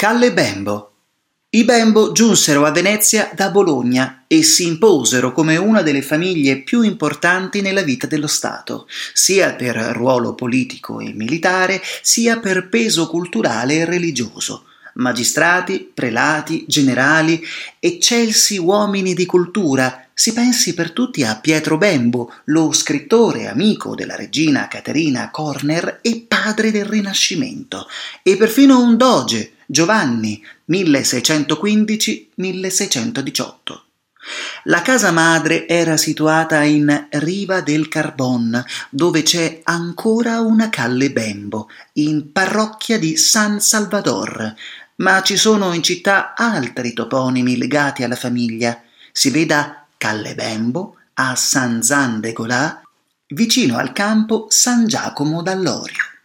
Calle Bembo. I Bembo giunsero a Venezia da Bologna e si imposero come una delle famiglie più importanti nella vita dello Stato, sia per ruolo politico e militare, sia per peso culturale e religioso. Magistrati, prelati, generali, eccelsi uomini di cultura. Si pensi per tutti a Pietro Bembo, lo scrittore amico della regina Caterina Corner e padre del Rinascimento, e perfino un doge, Giovanni, 1615-1618. La casa madre era situata in Riva del Carbon, dove c'è ancora una Calle Bembo, in parrocchia di San Salvador, ma ci sono in città altri toponimi legati alla famiglia. Si veda Calle Bembo a San Zandegolà, vicino al campo San Giacomo dall'Orio.